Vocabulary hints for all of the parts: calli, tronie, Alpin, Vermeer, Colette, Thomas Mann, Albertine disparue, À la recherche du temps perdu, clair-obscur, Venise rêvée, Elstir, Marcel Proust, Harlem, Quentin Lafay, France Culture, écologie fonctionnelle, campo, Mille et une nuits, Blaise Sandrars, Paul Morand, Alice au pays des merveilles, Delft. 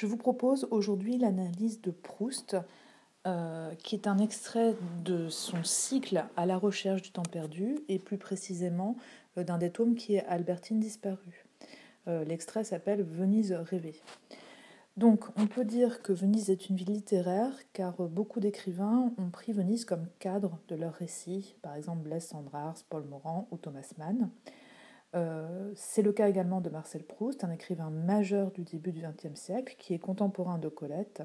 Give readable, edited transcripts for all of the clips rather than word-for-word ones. Je vous propose aujourd'hui l'analyse de Proust, qui est un extrait de son cycle « À la recherche du temps perdu » et plus précisément d'un des tomes qui est « Albertine disparue ». L'extrait s'appelle « Venise rêvée ». Donc, on peut dire que Venise est une ville littéraire, car beaucoup d'écrivains ont pris Venise comme cadre de leurs récits, par exemple Blaise Sandrars, Paul Morand ou Thomas Mann. C'est le cas également de Marcel Proust, un écrivain majeur du début du XXe siècle, qui est contemporain de Colette,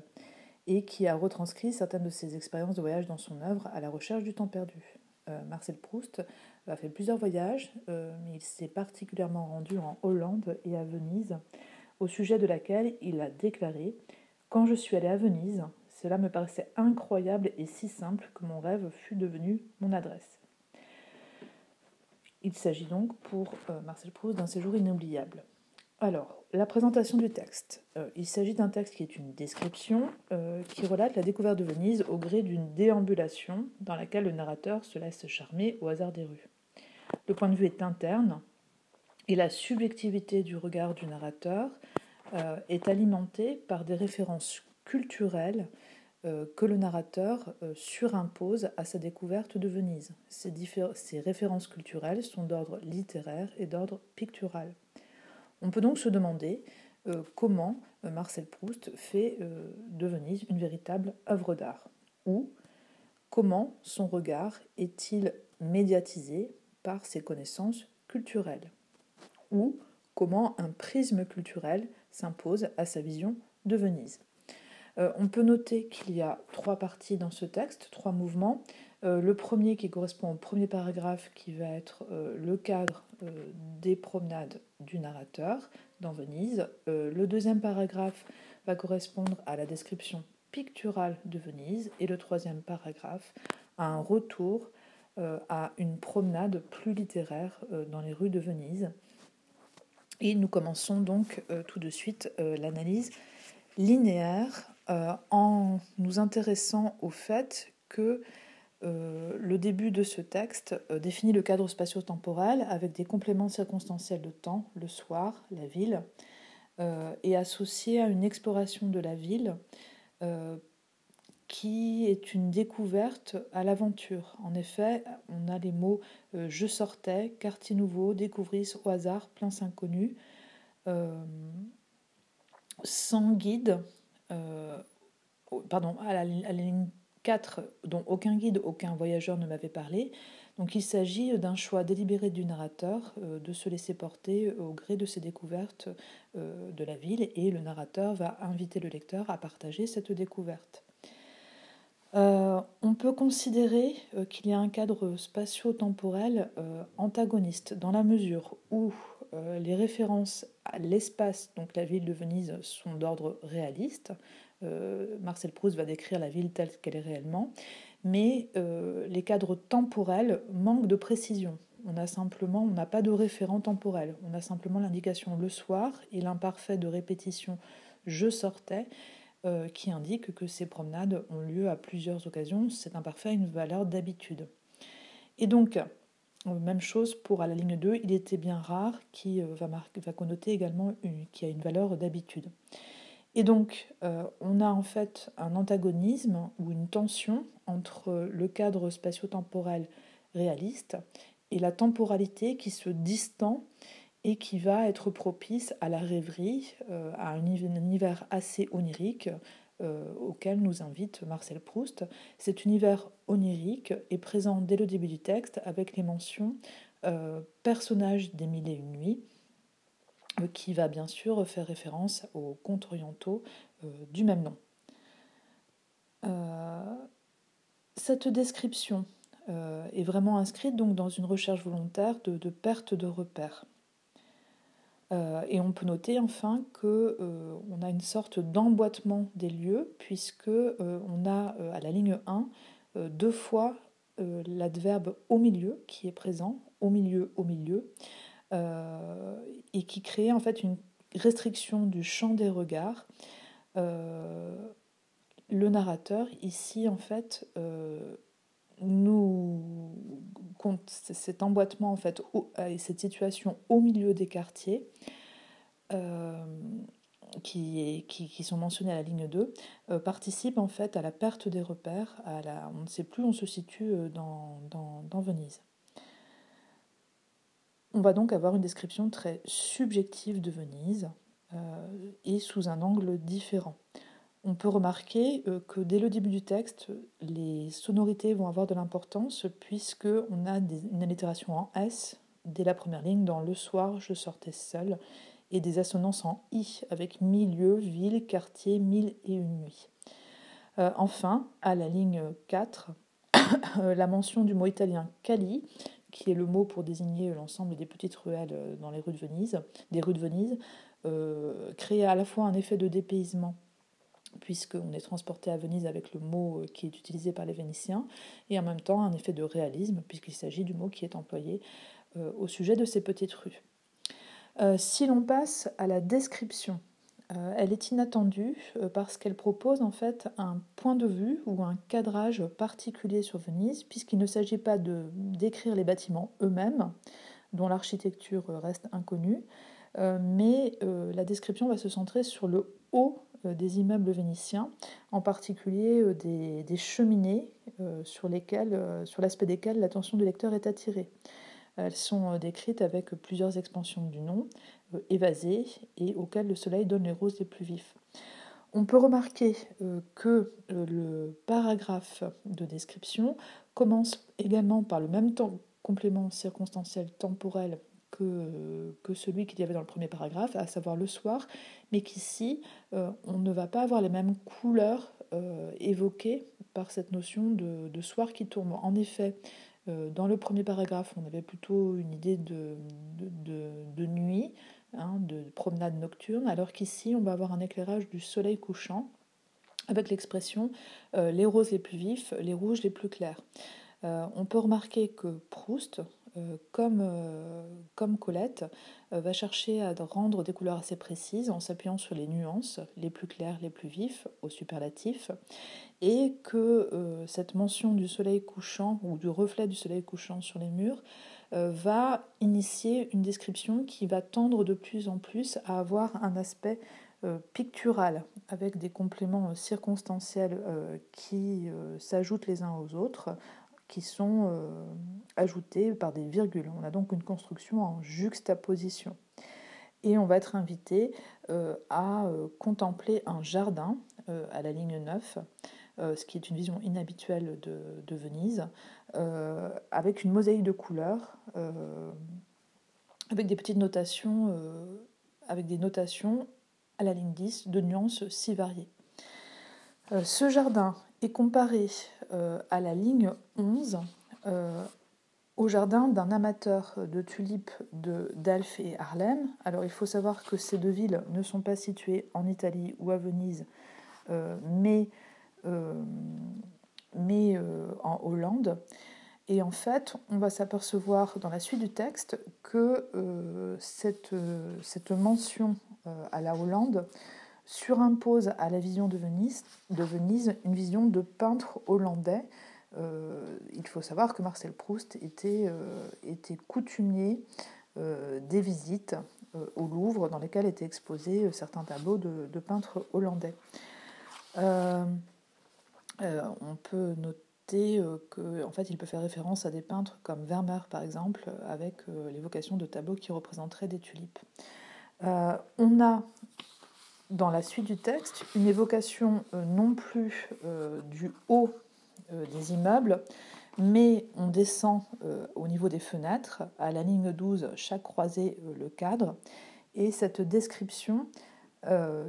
et qui a retranscrit certaines de ses expériences de voyage dans son œuvre à la recherche du temps perdu. Marcel Proust a fait plusieurs voyages, mais il s'est particulièrement rendu en Hollande et à Venise, au sujet de laquelle il a déclaré « Quand je suis allé à Venise, cela me paraissait incroyable et si simple que mon rêve fut devenu mon adresse. » Il s'agit donc pour Marcel Proust d'un séjour inoubliable. Alors, la présentation du texte. Il s'agit d'un texte qui est une description qui relate la découverte de Venise au gré d'une déambulation dans laquelle le narrateur se laisse charmer au hasard des rues. Le point de vue est interne et la subjectivité du regard du narrateur est alimentée par des références culturelles que le narrateur surimpose à sa découverte de Venise. Ces références culturelles sont d'ordre littéraire et d'ordre pictural. On peut donc se demander comment Marcel Proust fait de Venise une véritable œuvre d'art, ou comment son regard est-il médiatisé par ses connaissances culturelles, ou comment un prisme culturel s'impose à sa vision de Venise. On peut noter qu'il y a trois parties dans ce texte, trois mouvements. Le premier qui correspond au premier paragraphe qui va être le cadre des promenades du narrateur dans Venise. Le deuxième paragraphe va correspondre à la description picturale de Venise. Et le troisième paragraphe à un retour à une promenade plus littéraire dans les rues de Venise. Et nous commençons donc tout de suite l'analyse linéaire en nous intéressant au fait que le début de ce texte définit le cadre spatio-temporel avec des compléments circonstanciels de temps, le soir, la ville, et associé à une exploration de la ville qui est une découverte à l'aventure. En effet, on a les mots « je sortais »,« quartier nouveau »,« découvrir au hasard »,« place inconnue sans guide », à la ligne 4, dont aucun guide, aucun voyageur ne m'avait parlé. Donc il s'agit d'un choix délibéré du narrateur de se laisser porter au gré de ses découvertes de la ville, et le narrateur va inviter le lecteur à partager cette découverte. On peut considérer qu'il y a un cadre spatio-temporel antagoniste, dans la mesure où les références à l'espace, donc la ville de Venise, sont d'ordre réaliste. Marcel Proust va décrire la ville telle qu'elle est réellement, mais les cadres temporels manquent de précision. On n'a pas de référent temporel, on a simplement l'indication « le soir » et l'imparfait de répétition « je sortais » qui indique que ces promenades ont lieu à plusieurs occasions. C'est imparfait à une valeur d'habitude. Et donc, même chose pour à la ligne 2, il était bien rare, qui va connoter également qui a une valeur d'habitude. Et donc, on a en fait un antagonisme ou une tension entre le cadre spatio-temporel réaliste et la temporalité qui se distend et qui va être propice à la rêverie, à un univers assez onirique auquel nous invite Marcel Proust. Cet univers onirique est présent dès le début du texte avec les mentions personnages des Mille et une nuits, qui va bien sûr faire référence aux contes orientaux du même nom. Cette description est vraiment inscrite donc dans une recherche volontaire de perte de repères. Et on peut noter enfin que on a une sorte d'emboîtement des lieux, puisque on a à la ligne 1 deux fois l'adverbe au milieu qui est présent, au milieu, et qui crée en fait une restriction du champ des regards. Le narrateur ici en fait nous compte cet emboîtement en fait et cette situation au milieu des quartiers qui sont mentionnés à la ligne 2, participent en fait à la perte des repères, on ne sait plus où on se situe dans Venise. On va donc avoir une description très subjective de Venise et sous un angle différent. On peut remarquer que dès le début du texte, les sonorités vont avoir de l'importance puisqu'on a une allitération en S dès la première ligne, dans « Le soir, je sortais seul », et des assonances en I avec milieu, ville, quartier, 1001 nuits. Enfin, à la ligne 4, la mention du mot italien « calli », qui est le mot pour désigner l'ensemble des petites ruelles dans les rues de Venise, crée à la fois un effet de dépaysement, puisqu'on est transporté à Venise avec le mot qui est utilisé par les Vénitiens, et en même temps un effet de réalisme, puisqu'il s'agit du mot qui est employé au sujet de ces petites rues. Si l'on passe à la description, elle est inattendue parce qu'elle propose en fait un point de vue ou un cadrage particulier sur Venise, puisqu'il ne s'agit pas d'écrire les bâtiments eux-mêmes, dont l'architecture reste inconnue, mais la description va se centrer sur le haut des immeubles vénitiens, en particulier des cheminées sur l'aspect desquelles l'attention du lecteur est attirée. Elles sont décrites avec plusieurs expansions du nom, évasées et auxquelles le soleil donne les roses les plus vifs. On peut remarquer que le paragraphe de description commence également par le même complément circonstanciel temporel que celui qu'il y avait dans le premier paragraphe, à savoir le soir, mais qu'ici, on ne va pas avoir les mêmes couleurs évoquées par cette notion de soir qui tourne. En effet, dans le premier paragraphe, on avait plutôt une idée de nuit, de promenade nocturne, alors qu'ici, on va avoir un éclairage du soleil couchant, avec l'expression « les roses les plus vifs, les rouges les plus clairs ». On peut remarquer que Proust, comme Colette, va chercher à rendre des couleurs assez précises en s'appuyant sur les nuances, les plus claires, les plus vifs, au superlatif, et que cette mention du soleil couchant ou du reflet du soleil couchant sur les murs va initier une description qui va tendre de plus en plus à avoir un aspect pictural, avec des compléments circonstanciels qui s'ajoutent les uns aux autres, qui sont ajoutés par des virgules. On a donc une construction en juxtaposition. Et on va être invité à contempler un jardin à la ligne 9, ce qui est une vision inhabituelle de Venise, avec une mosaïque de couleurs, avec des petites notations, avec des notations à la ligne 10 de nuances si variées. Ce jardin est comparé à la ligne 11 au jardin d'un amateur de tulipes de Delft et Harlem. Alors il faut savoir que ces deux villes ne sont pas situées en Italie ou à Venise, mais en Hollande. Et en fait, on va s'apercevoir dans la suite du texte que cette mention à la Hollande surimpose à la vision de Venise une vision de peintre hollandais. Il faut savoir que Marcel Proust était coutumier des visites au Louvre dans lesquelles étaient exposés certains tableaux de peintres hollandais. On peut noter qu'en fait, il peut faire référence à des peintres comme Vermeer, par exemple, avec l'évocation de tableaux qui représenteraient des tulipes. On a dans la suite du texte, une évocation non plus du haut des immeubles, mais on descend au niveau des fenêtres, à la ligne 12, chaque croisée le cadre, et cette description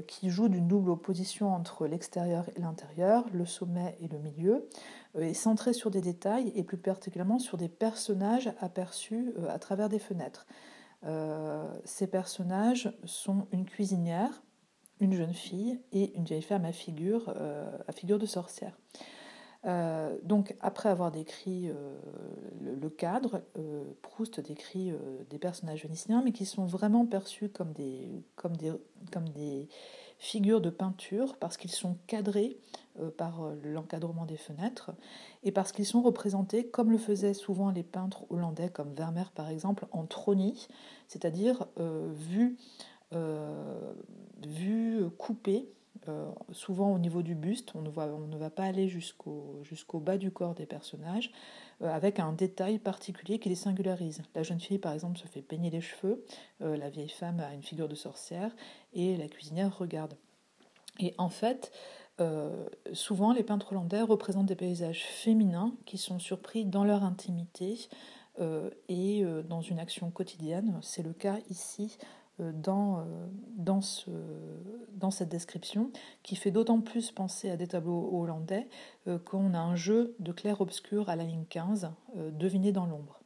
qui joue d'une double opposition entre l'extérieur et l'intérieur, le sommet et le milieu, est centrée sur des détails, et plus particulièrement sur des personnages aperçus à travers des fenêtres. Ces personnages sont une cuisinière, une jeune fille et une vieille femme à figure de sorcière. Donc, après avoir décrit le cadre, Proust décrit des personnages vénitiens, mais qui sont vraiment perçus comme des figures de peinture, parce qu'ils sont cadrés par l'encadrement des fenêtres, et parce qu'ils sont représentés, comme le faisaient souvent les peintres hollandais, comme Vermeer par exemple, en tronie, c'est-à-dire vus vue coupée, souvent au niveau du buste, on ne va pas aller jusqu'au bas du corps des personnages, avec un détail particulier qui les singularise. La jeune fille, par exemple, se fait peigner les cheveux, la vieille femme a une figure de sorcière, et la cuisinière regarde. Et en fait, souvent les peintres hollandais représentent des paysages féminins qui sont surpris dans leur intimité et dans une action quotidienne. C'est le cas ici dans cette description, qui fait d'autant plus penser à des tableaux hollandais qu'on a un jeu de clair-obscur à la ligne 15, deviné dans l'ombre.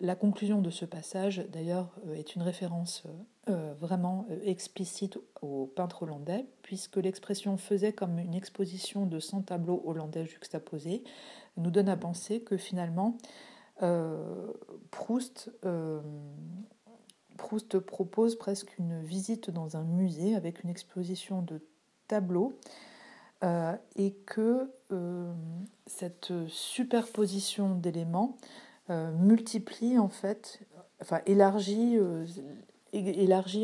La conclusion de ce passage, d'ailleurs, est une référence vraiment explicite aux peintres hollandais, puisque l'expression faisait comme une exposition de 100 tableaux hollandais juxtaposés, nous donne à penser que finalement, Proust propose presque une visite dans un musée avec une exposition de tableaux et que cette superposition d'éléments multiplie en fait, enfin élargit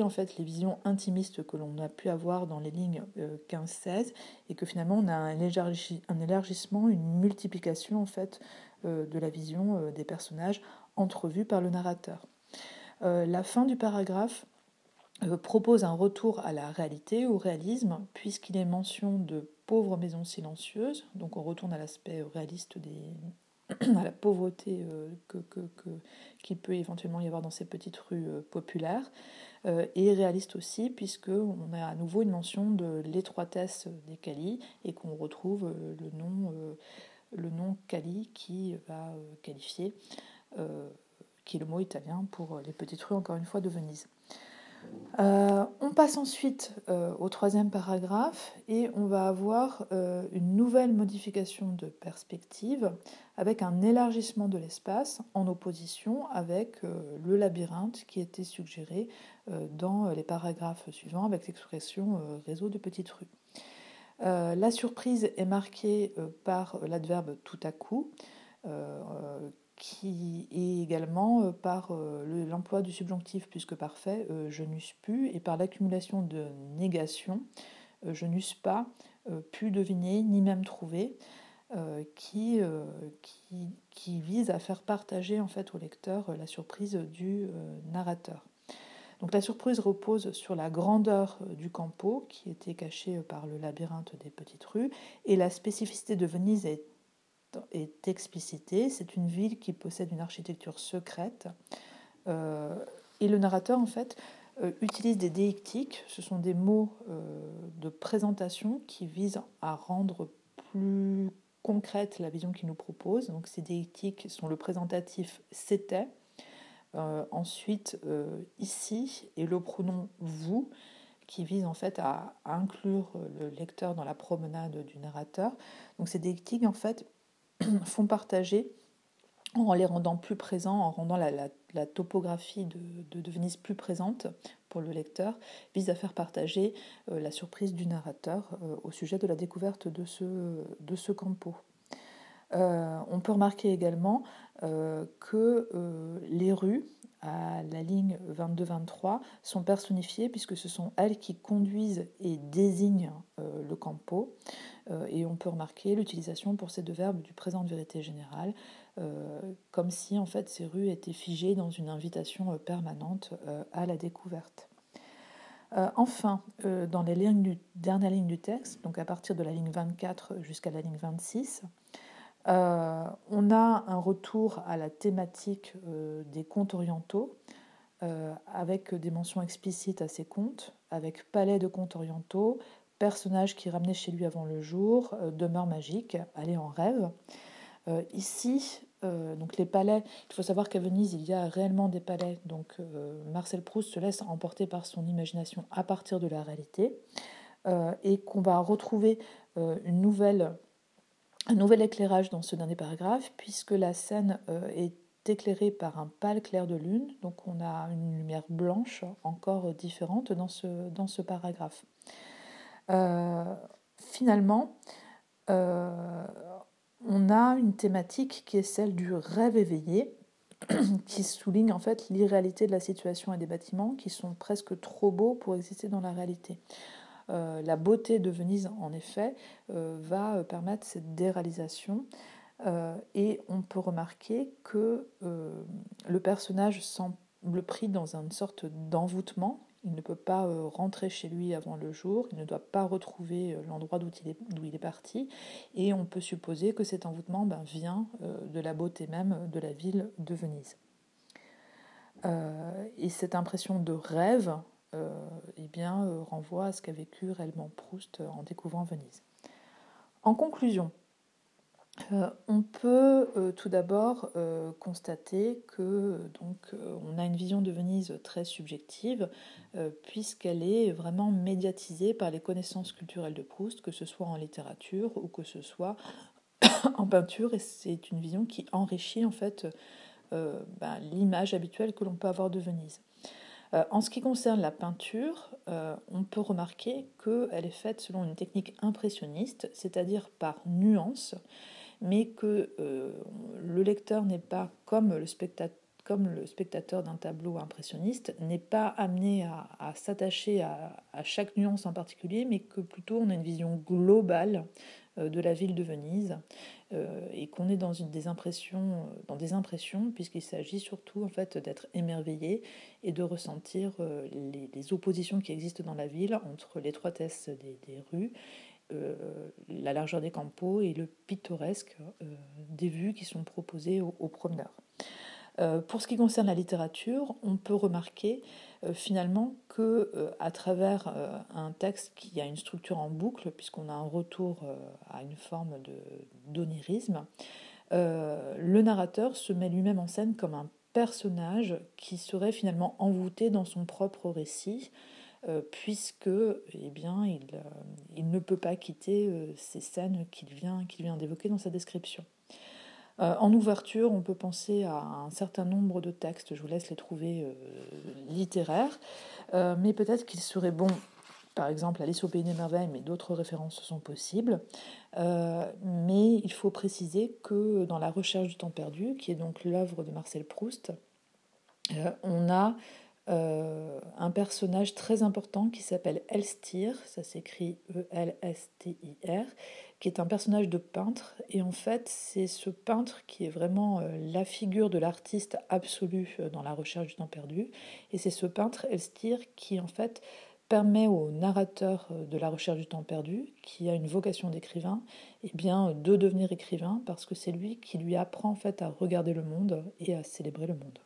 en fait les visions intimistes que l'on a pu avoir dans les lignes 15-16 et que finalement on a un élargissement, une multiplication en fait de la vision des personnages entrevus par le narrateur. La fin du paragraphe propose un retour à la réalité, au réalisme, puisqu'il est mention de pauvres maisons silencieuses, donc on retourne à l'aspect réaliste à la pauvreté qu'il peut éventuellement y avoir dans ces petites rues populaires, et réaliste aussi, puisqu'on a à nouveau une mention de l'étroitesse des callis, et qu'on retrouve le nom calli qui va qualifier... qui est le mot italien pour les petites rues, encore une fois, de Venise. On passe ensuite au troisième paragraphe et on va avoir une nouvelle modification de perspective avec un élargissement de l'espace en opposition avec le labyrinthe qui était suggéré dans les paragraphes suivants avec l'expression réseau de petites rues. La surprise est marquée par l'adverbe « tout à coup » qui est également par l'emploi du subjonctif plus que parfait, je n'eusse pu, et par l'accumulation de négations, je n'eusse pas pu deviner ni même trouver, qui vise à faire partager en fait, au lecteur la surprise du narrateur. Donc la surprise repose sur la grandeur du campo, qui était cachée par le labyrinthe des petites rues, et la spécificité de Venise est explicité, c'est une ville qui possède une architecture secrète et le narrateur en fait utilise des déictiques, ce sont des mots de présentation qui visent à rendre plus concrète la vision qu'il nous propose, donc ces déictiques sont le présentatif c'était, ensuite ici et le pronom vous qui vise en fait à inclure le lecteur dans la promenade du narrateur, donc ces déictiques en fait font partager en les rendant plus présents, en rendant la topographie de Venise plus présente pour le lecteur, vise à faire partager la surprise du narrateur au sujet de la découverte de ce campo. On peut remarquer également que les rues, à la ligne 22-23, sont personnifiées puisque ce sont elles qui conduisent et désignent le campo. Et on peut remarquer l'utilisation pour ces deux verbes du présent de vérité générale, comme si en fait ces rues étaient figées dans une invitation permanente à la découverte. Enfin, dans les lignes dernières lignes du texte, donc à partir de la ligne 24 jusqu'à la ligne 26, on a un retour à la thématique des contes orientaux, avec des mentions explicites à ces contes, avec palais de contes orientaux, personnages qui ramenaient chez lui avant le jour, demeure magique, aller en rêve. Ici, donc les palais, il faut savoir qu'à Venise, il y a réellement des palais, donc Marcel Proust se laisse emporter par son imagination à partir de la réalité, et qu'on va retrouver un nouvel éclairage dans ce dernier paragraphe, puisque la scène est éclairée par un pâle clair de lune, donc on a une lumière blanche encore différente dans ce paragraphe. Finalement, on a une thématique qui est celle du rêve éveillé, qui souligne en fait l'irréalité de la situation et des bâtiments qui sont presque trop beaux pour exister dans la réalité. La beauté de Venise, en effet, va permettre cette déréalisation. Et on peut remarquer que le personnage semble pris dans une sorte d'envoûtement. Il ne peut pas rentrer chez lui avant le jour, il ne doit pas retrouver l'endroit d'où il est parti. Et on peut supposer que cet envoûtement vient de la beauté même de la ville de Venise. Et cette impression de rêve renvoie à ce qu'a vécu réellement Proust en découvrant Venise. En conclusion, on peut tout d'abord constater que on a une vision de Venise très subjective puisqu'elle est vraiment médiatisée par les connaissances culturelles de Proust, que ce soit en littérature ou que ce soit en peinture, et c'est une vision qui enrichit en fait l'image habituelle que l'on peut avoir de Venise. En ce qui concerne la peinture, on peut remarquer qu'elle est faite selon une technique impressionniste, c'est-à-dire par nuances, mais que le lecteur n'est pas, comme le spectateur d'un tableau impressionniste, n'est pas amené à s'attacher à chaque nuance en particulier, mais que plutôt on a une vision globale de la ville de Venise et qu'on est dans des impressions puisqu'il s'agit surtout en fait d'être émerveillé et de ressentir les oppositions qui existent dans la ville entre l'étroitesse des rues, la largeur des campos et le pittoresque des vues qui sont proposées aux promeneurs. Pour ce qui concerne la littérature, on peut remarquer finalement que à travers un texte qui a une structure en boucle, puisqu'on a un retour à une forme d'onirisme, le narrateur se met lui-même en scène comme un personnage qui serait finalement envoûté dans son propre récit, puisque il ne peut pas quitter ces scènes qu'il vient d'évoquer dans sa description. En ouverture, on peut penser à un certain nombre de textes, je vous laisse les trouver littéraires, mais peut-être qu'il serait bon, par exemple, Alice au pays des merveilles, mais d'autres références sont possibles. Mais il faut préciser que dans La recherche du temps perdu, qui est donc l'œuvre de Marcel Proust, on a un personnage très important qui s'appelle Elstir, ça s'écrit E-L-S-T-I-R, qui est un personnage de peintre, et en fait c'est ce peintre qui est vraiment la figure de l'artiste absolu dans La recherche du temps perdu, et c'est ce peintre Elstir qui en fait permet au narrateur de La recherche du temps perdu, qui a une vocation d'écrivain, de devenir écrivain, parce que c'est lui qui lui apprend en fait à regarder le monde et à célébrer le monde.